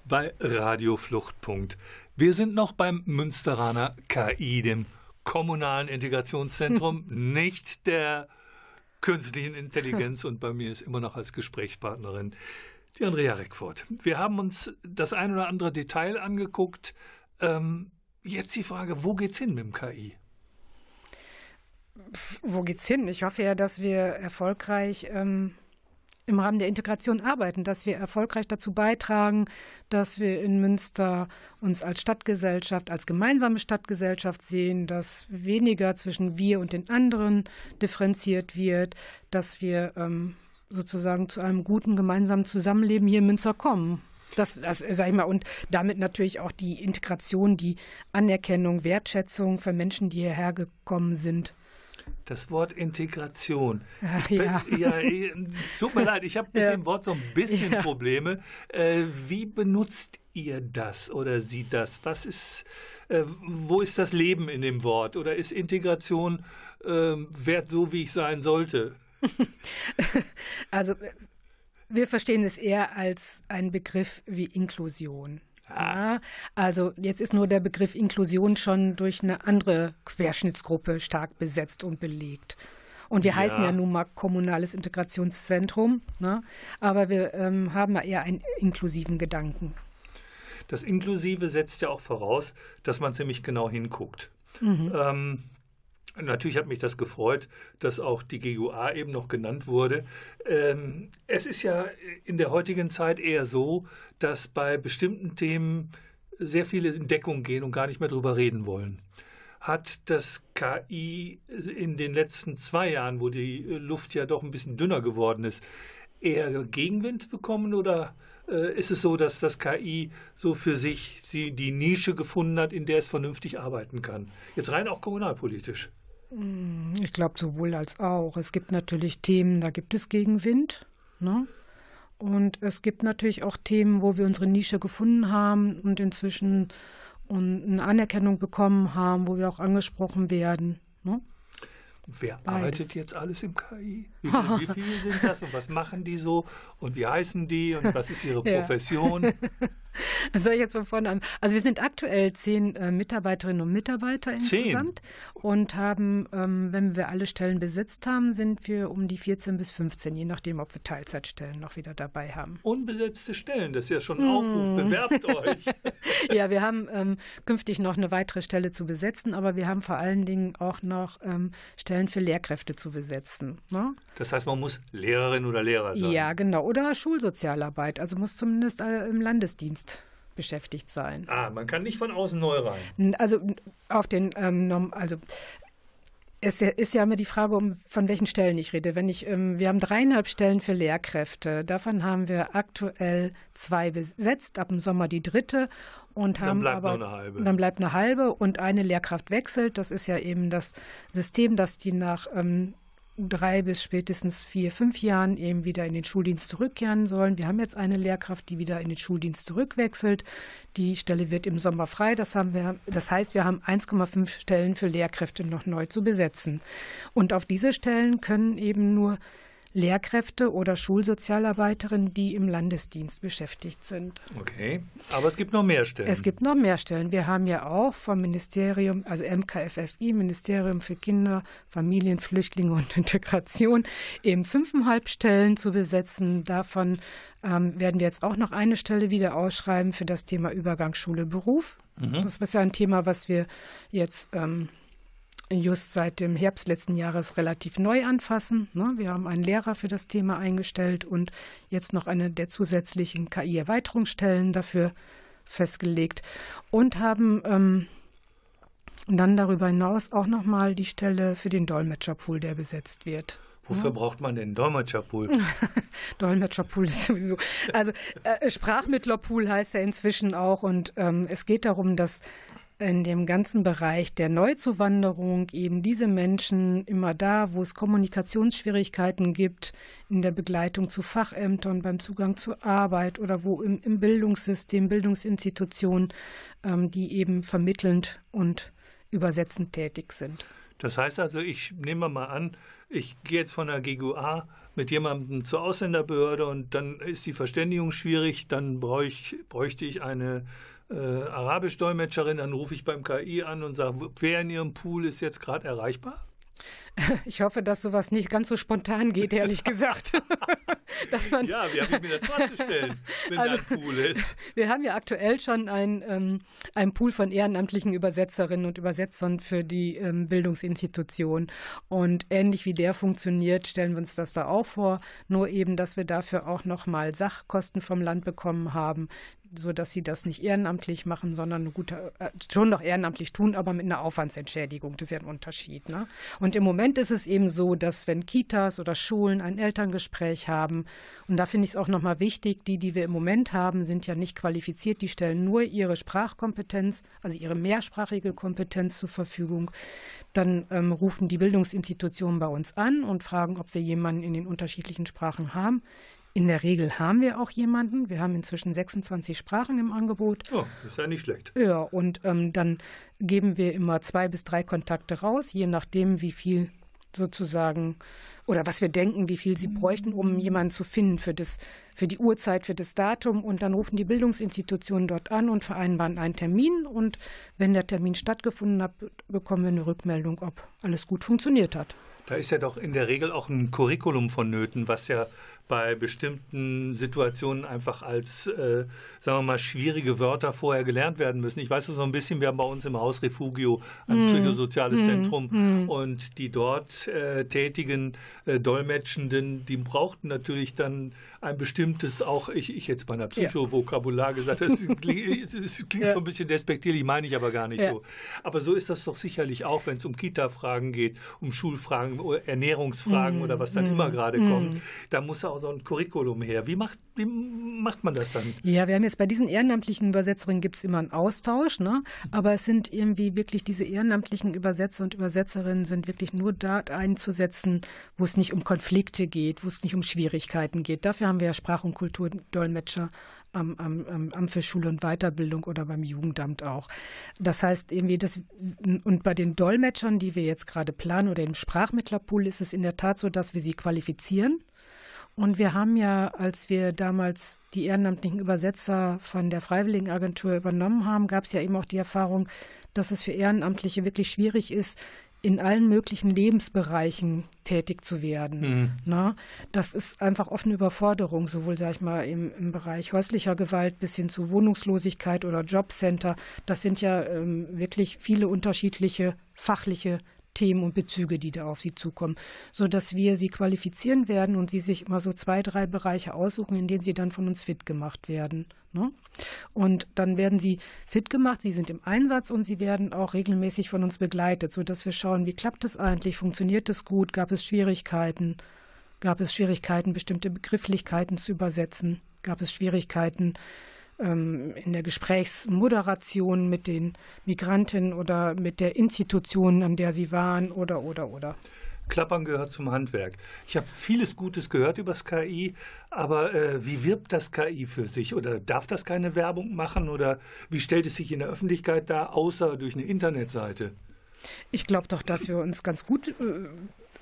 bei Radio Fluchtpunkt. Wir sind noch beim Münsteraner K I, dem Kommunalen Integrationszentrum, nicht der künstlichen Intelligenz, und bei mir ist immer noch als Gesprächspartnerin die Andrea Reckfort. Wir haben uns das ein oder andere Detail angeguckt. Ähm, jetzt die Frage, wo geht's hin mit dem K I? Wo geht's hin? Ich hoffe ja, dass wir erfolgreich... Ähm im Rahmen der Integration arbeiten, dass wir erfolgreich dazu beitragen, dass wir in Münster uns als Stadtgesellschaft, als gemeinsame Stadtgesellschaft sehen, dass weniger zwischen wir und den anderen differenziert wird, dass wir ähm, sozusagen zu einem guten gemeinsamen Zusammenleben hier in Münster kommen. Das, das sag ich mal, und damit natürlich auch die Integration, die Anerkennung, Wertschätzung für Menschen, die hierher gekommen sind. Das Wort Integration. Ach, bin, ja. ja, tut mir leid, ich habe mit ja. dem Wort so ein bisschen ja. Probleme. Äh, wie benutzt ihr das oder sie das? Was ist, äh, wo ist das Leben in dem Wort? Oder ist Integration äh, wert so, wie ich sein sollte? Also wir verstehen es eher als einen Begriff wie Inklusion. Ja, also jetzt ist nur der Begriff Inklusion schon durch eine andere Querschnittsgruppe stark besetzt und belegt. Und wir ja. heißen ja nun mal Kommunales Integrationszentrum, ne? Aber wir ähm, haben ja eher einen inklusiven Gedanken. Das Inklusive setzt ja auch voraus, dass man ziemlich genau hinguckt. Mhm. Ähm, natürlich hat mich das gefreut, dass auch die G G U A eben noch genannt wurde. Ähm, es ist ja in der heutigen Zeit eher so, dass bei bestimmten Themen sehr viele in Deckung gehen und gar nicht mehr drüber reden wollen. Hat das K I in den letzten zwei Jahren, wo die Luft ja doch ein bisschen dünner geworden ist, eher Gegenwind bekommen, oder äh, ist es so, dass das K I so für sich sie die Nische gefunden hat, in der es vernünftig arbeiten kann? Jetzt rein auch kommunalpolitisch. Ich glaube, sowohl als auch. Es gibt natürlich Themen, da gibt es Gegenwind, ne? Und es gibt natürlich auch Themen, wo wir unsere Nische gefunden haben und inzwischen eine Anerkennung bekommen haben, wo wir auch angesprochen werden, ne? Wer Beides. Arbeitet jetzt alles im K I? Wie viele, wie viele sind das und was machen die so und wie heißen die und was ist ihre Profession? Ja. Soll ich jetzt von vorne an? Also wir sind aktuell zehn äh, Mitarbeiterinnen und Mitarbeiter insgesamt zehn. Und haben, ähm, wenn wir alle Stellen besetzt haben, sind wir um die vierzehn bis fünfzehn, je nachdem, ob wir Teilzeitstellen noch wieder dabei haben. Unbesetzte Stellen, das ist ja schon ein Aufruf, bewerbt euch! Ja, wir haben ähm, künftig noch eine weitere Stelle zu besetzen, aber wir haben vor allen Dingen auch noch ähm, Stellen für Lehrkräfte zu besetzen, ne? Das heißt, man muss Lehrerin oder Lehrer sein? Ja, genau, oder Schulsozialarbeit, also muss zumindest äh, im Landesdienst beschäftigt sein. Ah, man kann nicht von außen neu rein. Also auf den, ähm, also es ist ja immer die Frage, um von welchen Stellen ich rede. Wenn ich, ähm, wir haben dreieinhalb Stellen für Lehrkräfte. Davon haben wir aktuell zwei besetzt, ab dem Sommer die dritte. Und haben dann bleibt aber, noch eine halbe. Dann bleibt eine halbe und eine Lehrkraft wechselt. Das ist ja eben das System, dass die nach ähm, drei bis spätestens vier, fünf Jahren eben wieder in den Schuldienst zurückkehren sollen. Wir haben jetzt eine Lehrkraft, die wieder in den Schuldienst zurückwechselt. Die Stelle wird im Sommer frei. Das haben wir, das heißt, wir haben eins Komma fünf Stellen für Lehrkräfte noch neu zu besetzen. Und auf diese Stellen können eben nur Lehrkräfte oder Schulsozialarbeiterinnen, die im Landesdienst beschäftigt sind. Okay, aber es gibt noch mehr Stellen. Es gibt noch mehr Stellen. Wir haben ja auch vom Ministerium, also M K F F I, Ministerium für Kinder, Familien, Flüchtlinge und Integration, eben fünfeinhalb Stellen zu besetzen. Davon ähm, werden wir jetzt auch noch eine Stelle wieder ausschreiben für das Thema Übergang Schule-Beruf. Mhm. Das ist ja ein Thema, was wir jetzt... Ähm, just seit dem Herbst letzten Jahres relativ neu anfassen. Wir haben einen Lehrer für das Thema eingestellt und jetzt noch eine der zusätzlichen K I-Erweiterungsstellen dafür festgelegt und haben Und dann darüber hinaus auch nochmal die Stelle für den Dolmetscherpool, der besetzt wird. Wofür braucht man den Dolmetscherpool? Dolmetscherpool ist sowieso. Also äh, Sprachmittlerpool heißt er inzwischen auch. Und ähm, es geht darum, dass in dem ganzen Bereich der Neuzuwanderung eben diese Menschen immer da, wo es Kommunikationsschwierigkeiten gibt, in der Begleitung zu Fachämtern, beim Zugang zur Arbeit oder wo im, im Bildungssystem, Bildungsinstitutionen, ähm, die eben vermittelnd und übersetzend tätig sind. Das heißt also, ich nehme mal an, ich gehe jetzt von der G G U A mit jemandem zur Ausländerbehörde und dann ist die Verständigung schwierig, dann bräuch, bräuchte ich eine äh, Arabisch-Dolmetscherin, dann rufe ich beim K I an und sage, wer in Ihrem Pool ist jetzt gerade erreichbar? Ich hoffe, dass sowas nicht ganz so spontan geht, ehrlich gesagt. Dass man ja, wie habe ich mir das vorzustellen, wenn also, da ein Pool ist? Wir haben ja aktuell schon ein, ähm, einen Pool von ehrenamtlichen Übersetzerinnen und Übersetzern für die ähm, Bildungsinstitutionen. Und ähnlich wie der funktioniert, stellen wir uns das da auch vor. Nur eben, dass wir dafür auch nochmal Sachkosten vom Land bekommen haben, sodass sie das nicht ehrenamtlich machen, sondern eine gute, äh, schon noch ehrenamtlich tun, aber mit einer Aufwandsentschädigung. Das ist ja ein Unterschied. Ne? Und im Moment ist es eben so, dass wenn Kitas oder Schulen ein Elterngespräch haben, und da finde ich es auch nochmal wichtig, die, die wir im Moment haben, sind ja nicht qualifiziert, die stellen nur ihre Sprachkompetenz, also ihre mehrsprachige Kompetenz zur Verfügung. Dann ähm, rufen die Bildungsinstitutionen bei uns an und fragen, ob wir jemanden in den unterschiedlichen Sprachen haben. In der Regel haben wir auch jemanden. Wir haben inzwischen sechsundzwanzig Sprachen im Angebot. Oh, ist ja nicht schlecht. Ja, und ähm, dann geben wir immer zwei bis drei Kontakte raus, je nachdem, wie viel sozusagen oder was wir denken, wie viel sie bräuchten, um jemanden zu finden für das, für die Uhrzeit, für das Datum. Und dann rufen die Bildungsinstitutionen dort an und vereinbaren einen Termin. Und wenn der Termin stattgefunden hat, bekommen wir eine Rückmeldung, ob alles gut funktioniert hat. Da ist ja doch in der Regel auch ein Curriculum vonnöten, was ja bei bestimmten Situationen einfach als, äh, sagen wir mal, schwierige Wörter vorher gelernt werden müssen. Ich weiß das noch ein bisschen, wir haben bei uns im Haus Refugio, ein mm. psychosoziales mm. Zentrum, mm. und die dort äh, tätigen äh, Dolmetschenden, die brauchten natürlich dann ein bestimmtes, auch ich, ich jetzt bei einer Psychovokabular ja. gesagt, das klingt, das klingt ja. so ein bisschen despektierlich, meine ich aber gar nicht ja. so. Aber so ist das doch sicherlich auch, wenn es um Kita-Fragen geht, um Schulfragen, Ernährungsfragen mm. oder was dann mm. immer gerade mm. kommt. Da muss auch so ein Curriculum her. Wie macht, wie macht man das dann? Ja, wir haben jetzt bei diesen ehrenamtlichen Übersetzerinnen gibt es immer einen Austausch, ne? Aber es sind irgendwie wirklich diese ehrenamtlichen Übersetzer und Übersetzerinnen sind wirklich nur da einzusetzen, wo es nicht um Konflikte geht, wo es nicht um Schwierigkeiten geht. Dafür haben wir ja Sprach- und Kulturdolmetscher am, am, am Amt für Schule und Weiterbildung oder beim Jugendamt auch. Das heißt irgendwie, das, und bei den Dolmetschern, die wir jetzt gerade planen oder im Sprachmittlerpool, ist es in der Tat so, dass wir sie qualifizieren. Und wir haben ja, als wir damals die ehrenamtlichen Übersetzer von der Freiwilligenagentur übernommen haben, gab es ja eben auch die Erfahrung, dass es für Ehrenamtliche wirklich schwierig ist, in allen möglichen Lebensbereichen tätig zu werden. Mhm. Na, das ist einfach oft eine Überforderung, sowohl, sag ich mal, im, im Bereich häuslicher Gewalt bis hin zu Wohnungslosigkeit oder Jobcenter. Das sind ja ähm, wirklich viele unterschiedliche fachliche Themen und Bezüge, die da auf sie zukommen, sodass wir sie qualifizieren werden und sie sich immer so zwei, drei Bereiche aussuchen, in denen sie dann von uns fit gemacht werden. Ne? Und dann werden sie fit gemacht, sie sind im Einsatz und sie werden auch regelmäßig von uns begleitet, sodass wir schauen, wie klappt es eigentlich, funktioniert es gut, gab es Schwierigkeiten, gab es Schwierigkeiten, bestimmte Begrifflichkeiten zu übersetzen, gab es Schwierigkeiten, in der Gesprächsmoderation mit den Migranten oder mit der Institution, an der sie waren oder, oder, oder. Klappern gehört zum Handwerk. Ich habe vieles Gutes gehört über das K I, aber äh, wie wirbt das K I für sich? Oder darf das keine Werbung machen? Oder wie stellt es sich in der Öffentlichkeit dar, außer durch eine Internetseite? Ich glaube doch, dass wir uns ganz gut äh,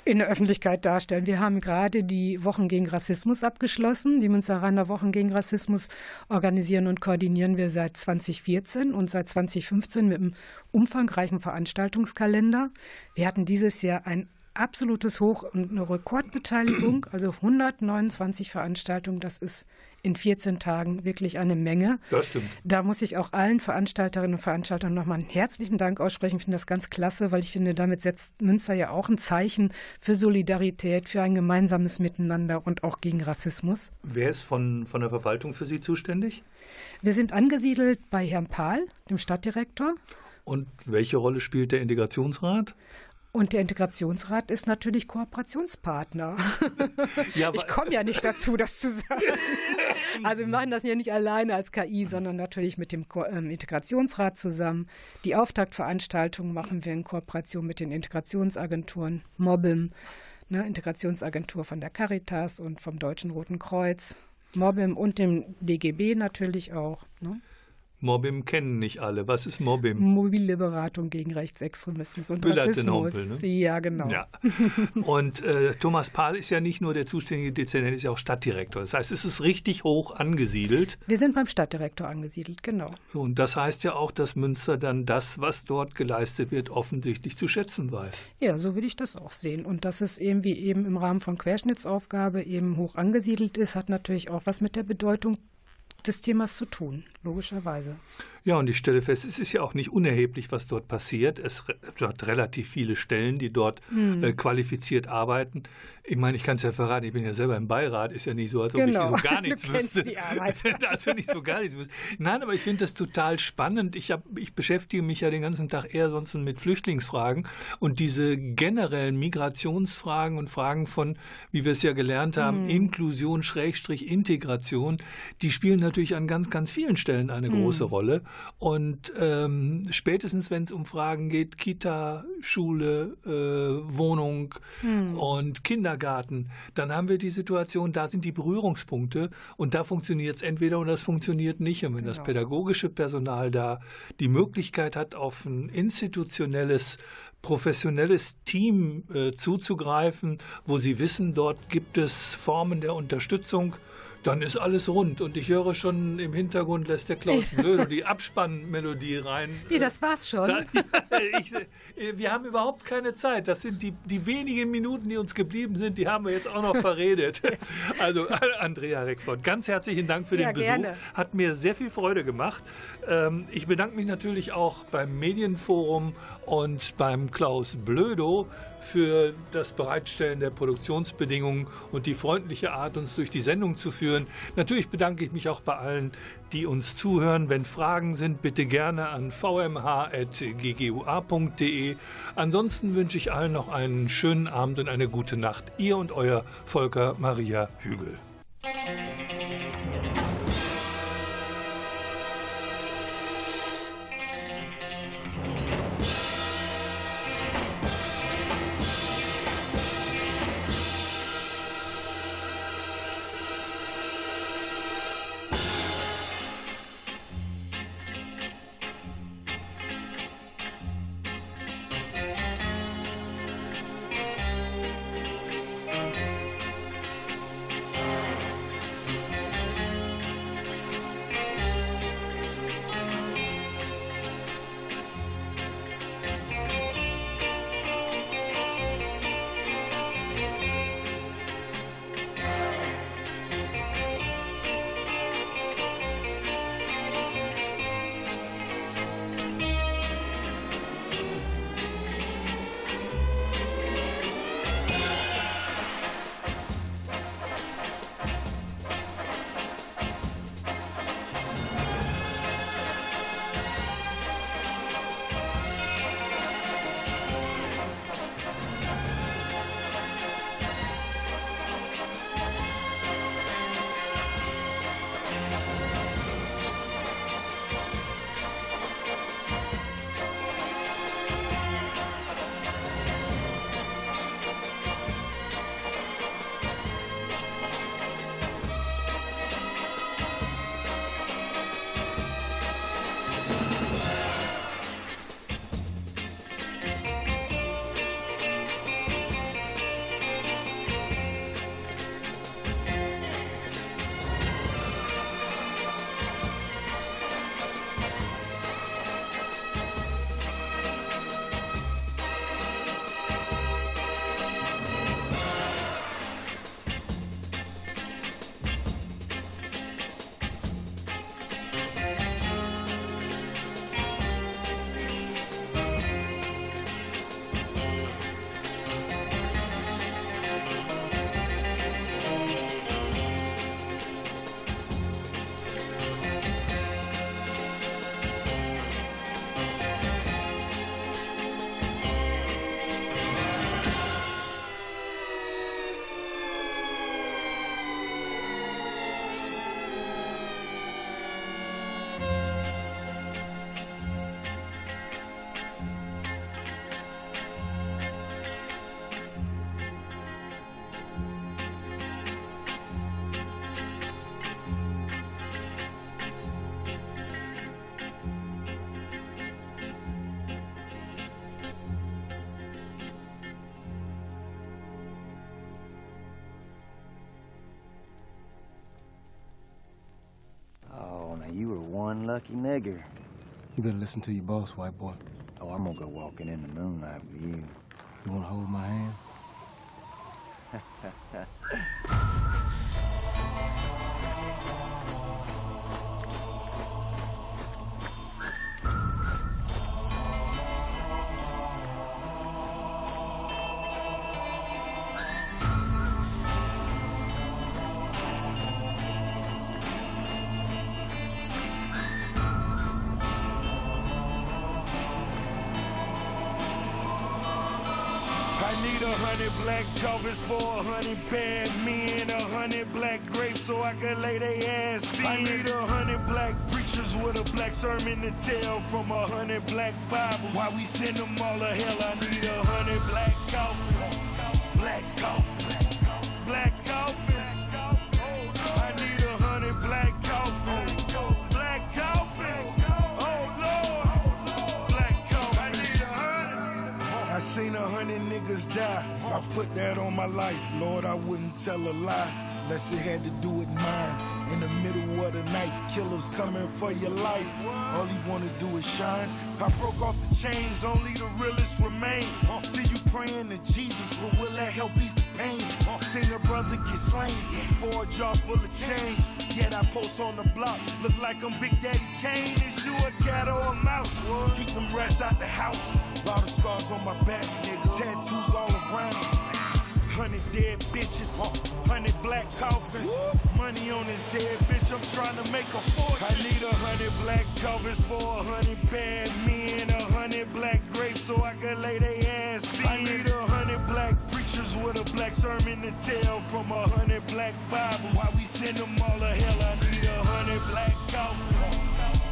in der Öffentlichkeit darstellen. Wir haben gerade die Wochen gegen Rassismus abgeschlossen. Die Münsteraner Wochen gegen Rassismus organisieren und koordinieren wir seit zweitausendvierzehn und seit zweitausendfünfzehn mit einem umfangreichen Veranstaltungskalender. Wir hatten dieses Jahr ein absolutes Hoch und eine Rekordbeteiligung, also hundertneunundzwanzig Veranstaltungen, das ist in vierzehn Tagen wirklich eine Menge. Das stimmt. Da muss ich auch allen Veranstalterinnen und Veranstaltern nochmal einen herzlichen Dank aussprechen. Ich finde das ganz klasse, weil ich finde, damit setzt Münster ja auch ein Zeichen für Solidarität, für ein gemeinsames Miteinander und auch gegen Rassismus. Wer ist von, von der Verwaltung für Sie zuständig? Wir sind angesiedelt bei Herrn Pahl, dem Stadtdirektor. Und welche Rolle spielt der Integrationsrat? Und der Integrationsrat ist natürlich Kooperationspartner. Ja, ich komme ja nicht dazu, das zu sagen. Also wir machen das ja nicht alleine als K I, sondern natürlich mit dem Integrationsrat zusammen. Die Auftaktveranstaltungen machen wir in Kooperation mit den Integrationsagenturen, MOBIM, ne, Integrationsagentur von der Caritas und vom Deutschen Roten Kreuz, MOBIM und dem D G B natürlich auch, ne? MOBIM kennen nicht alle. Was ist MOBIM? Mobile Beratung gegen Rechtsextremismus und Rassismus. Hompel, ne? Ja, genau. Ja. Und äh, Thomas Pahl ist ja nicht nur der zuständige Dezernent, er ist ja auch Stadtdirektor. Das heißt, es ist richtig hoch angesiedelt. Wir sind beim Stadtdirektor angesiedelt, genau. So, und das heißt ja auch, dass Münster dann das, was dort geleistet wird, offensichtlich zu schätzen weiß. Ja, so will ich das auch sehen. Und dass es eben, wie eben im Rahmen von Querschnittsaufgabe eben hoch angesiedelt ist, hat natürlich auch was mit der Bedeutung des Themas zu tun, logischerweise. Ja, und ich stelle fest, es ist ja auch nicht unerheblich, was dort passiert. Es hat relativ viele Stellen, die dort hm. äh, qualifiziert arbeiten. Ich meine, ich kann es ja verraten, ich bin ja selber im Beirat, ist ja nicht so, als ob genau. ich so gar nichts wüsste. Als wenn ich so gar nichts wüsste. Nein, aber ich finde das total spannend. Ich, hab, ich beschäftige mich ja den ganzen Tag eher sonst mit Flüchtlingsfragen und diese generellen Migrationsfragen und Fragen von, wie wir es ja gelernt haben, hm. Inklusion, Schrägstrich, Integration, die spielen natürlich an ganz, ganz vielen Stellen eine große hm. Rolle. Und ähm, spätestens, wenn es um Fragen geht, Kita, Schule, äh, Wohnung hm. und Kindergarten, dann haben wir die Situation, da sind die Berührungspunkte und da funktioniert es entweder oder es funktioniert nicht. Und wenn genau. das pädagogische Personal da die Möglichkeit hat, auf ein institutionelles, professionelles Team äh, zuzugreifen, wo sie wissen, dort gibt es Formen der Unterstützung, dann ist alles rund. Und ich höre schon im Hintergrund, lässt der Klaus Blödo die Abspannmelodie rein. Ja, das war's schon. Da, ja, ich, wir haben überhaupt keine Zeit. Das sind die, die wenigen Minuten, die uns geblieben sind, die haben wir jetzt auch noch verredet. Also Andrea Reckfort, ganz herzlichen Dank für den ja, Besuch. Gerne. Hat mir sehr viel Freude gemacht. Ich bedanke mich natürlich auch beim Medienforum und beim Klaus Blödo für das Bereitstellen der Produktionsbedingungen und die freundliche Art, uns durch die Sendung zu führen. Natürlich bedanke ich mich auch bei allen, die uns zuhören. Wenn Fragen sind, bitte gerne an v m h punkt g g u a punkt d e. Ansonsten wünsche ich allen noch einen schönen Abend und eine gute Nacht. Ihr und euer Volker Maria Hügel. one lucky nigger. You better listen to your boss, white boy. Oh, I'm gonna go walking in the moonlight with you. You wanna hold my hand? Black covers for a hundred bad men, a hundred black grapes so I can lay they ass in. I need a hundred black preachers with a black sermon to tell from a hundred black Bibles. Why we send them all to hell? I need a hundred black coffins, black coffins, black coffins. I need a hundred black coffins, black coffins. Oh Lord, black coffins. I need a hundred. I seen a hundred niggas die. I put that on my life, Lord, I wouldn't tell a lie, unless it had to do with mine. In the middle of the night, killers coming for your life, all he wanna do is shine. I broke off the chains, only the realest remain. See you praying to Jesus, but will that help ease the pain? Seen a brother get slain, for a jar full of change. Yet I post on the block, look like I'm Big Daddy Kane. Is you a cat or a mouse? Keep them rats out the house. All the scars on my back, nigga, tattoos all around. Hundred dead bitches, hundred black coffins. Money on his head, bitch, I'm trying to make a fortune. I need a hundred black coffins for a hundred bad men, a hundred black grapes so I can lay they ass in. I need a hundred black preachers with a black sermon to tell from a hundred black Bibles. Why we send them all to hell? I need a hundred black coffins,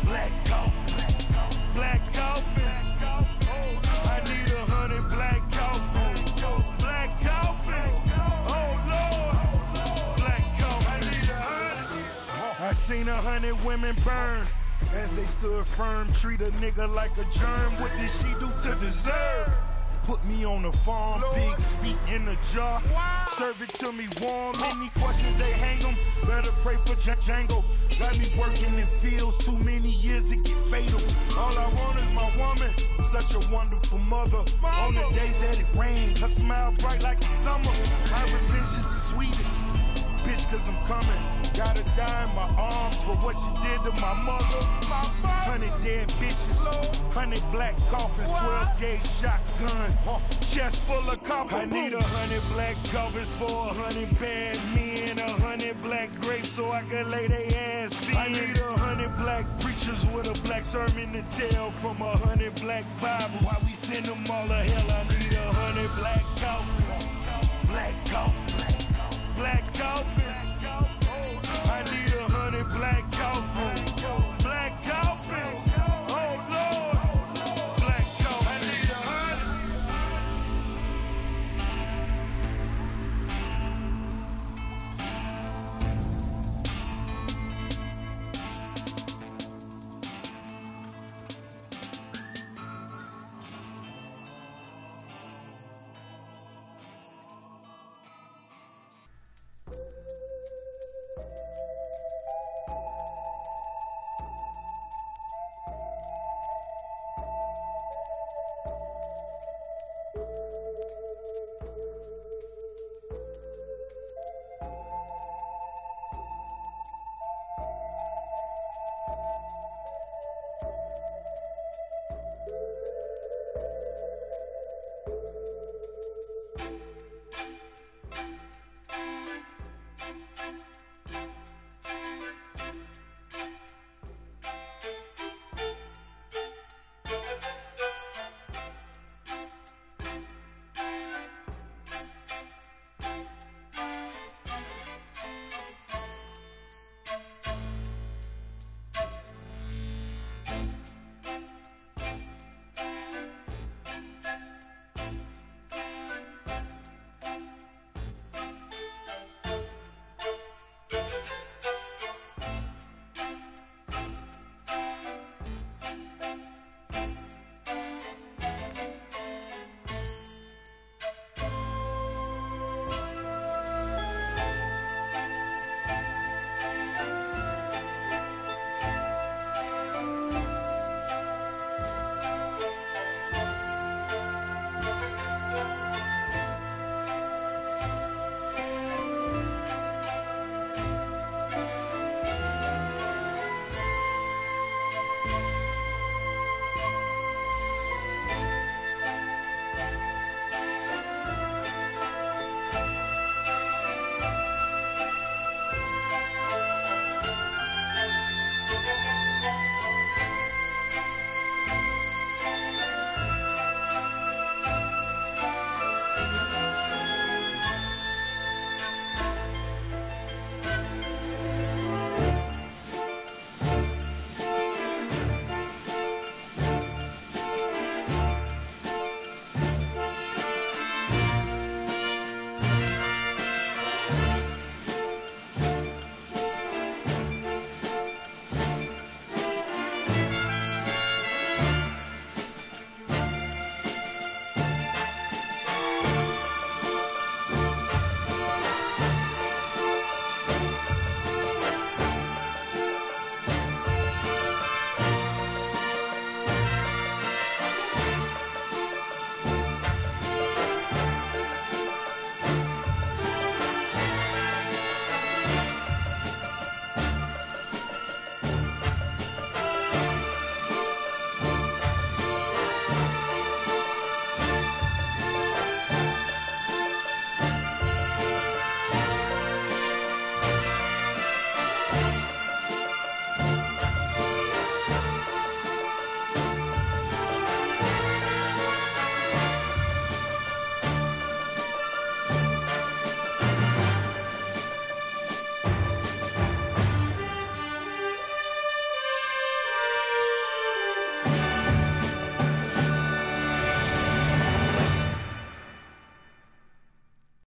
black coffins, black coffins. I need a hundred black coffins, black coffins. Oh Lord, black coffins. I need a hundred. I seen a hundred women burn as they stood firm. Treat a nigga like a germ. What did she do to deserve? Put me on a farm, pigs feet in a jar. Wow. Serve it to me warm. Many questions they hang them. Better pray for Django. Got me working in fields. Too many years it get fatal. All I want is my woman, such a wonderful mother. Mama. On the days that it rained, her smile bright like the summer. My revenge is the sweetest, bitch, 'cause I'm coming. Gotta die in my arms for what you did to my mother. My hundred dead bitches, Lord. Hundred black coffins, twelve gauge shotgun, huh. Chest full of copper. I need a hundred black covers for a hundred bad men, a hundred black grapes so I can lay they ass in. I need a hundred black preachers with a black sermon to tell from a hundred black Bibles. Why we send them all to hell? I need a hundred black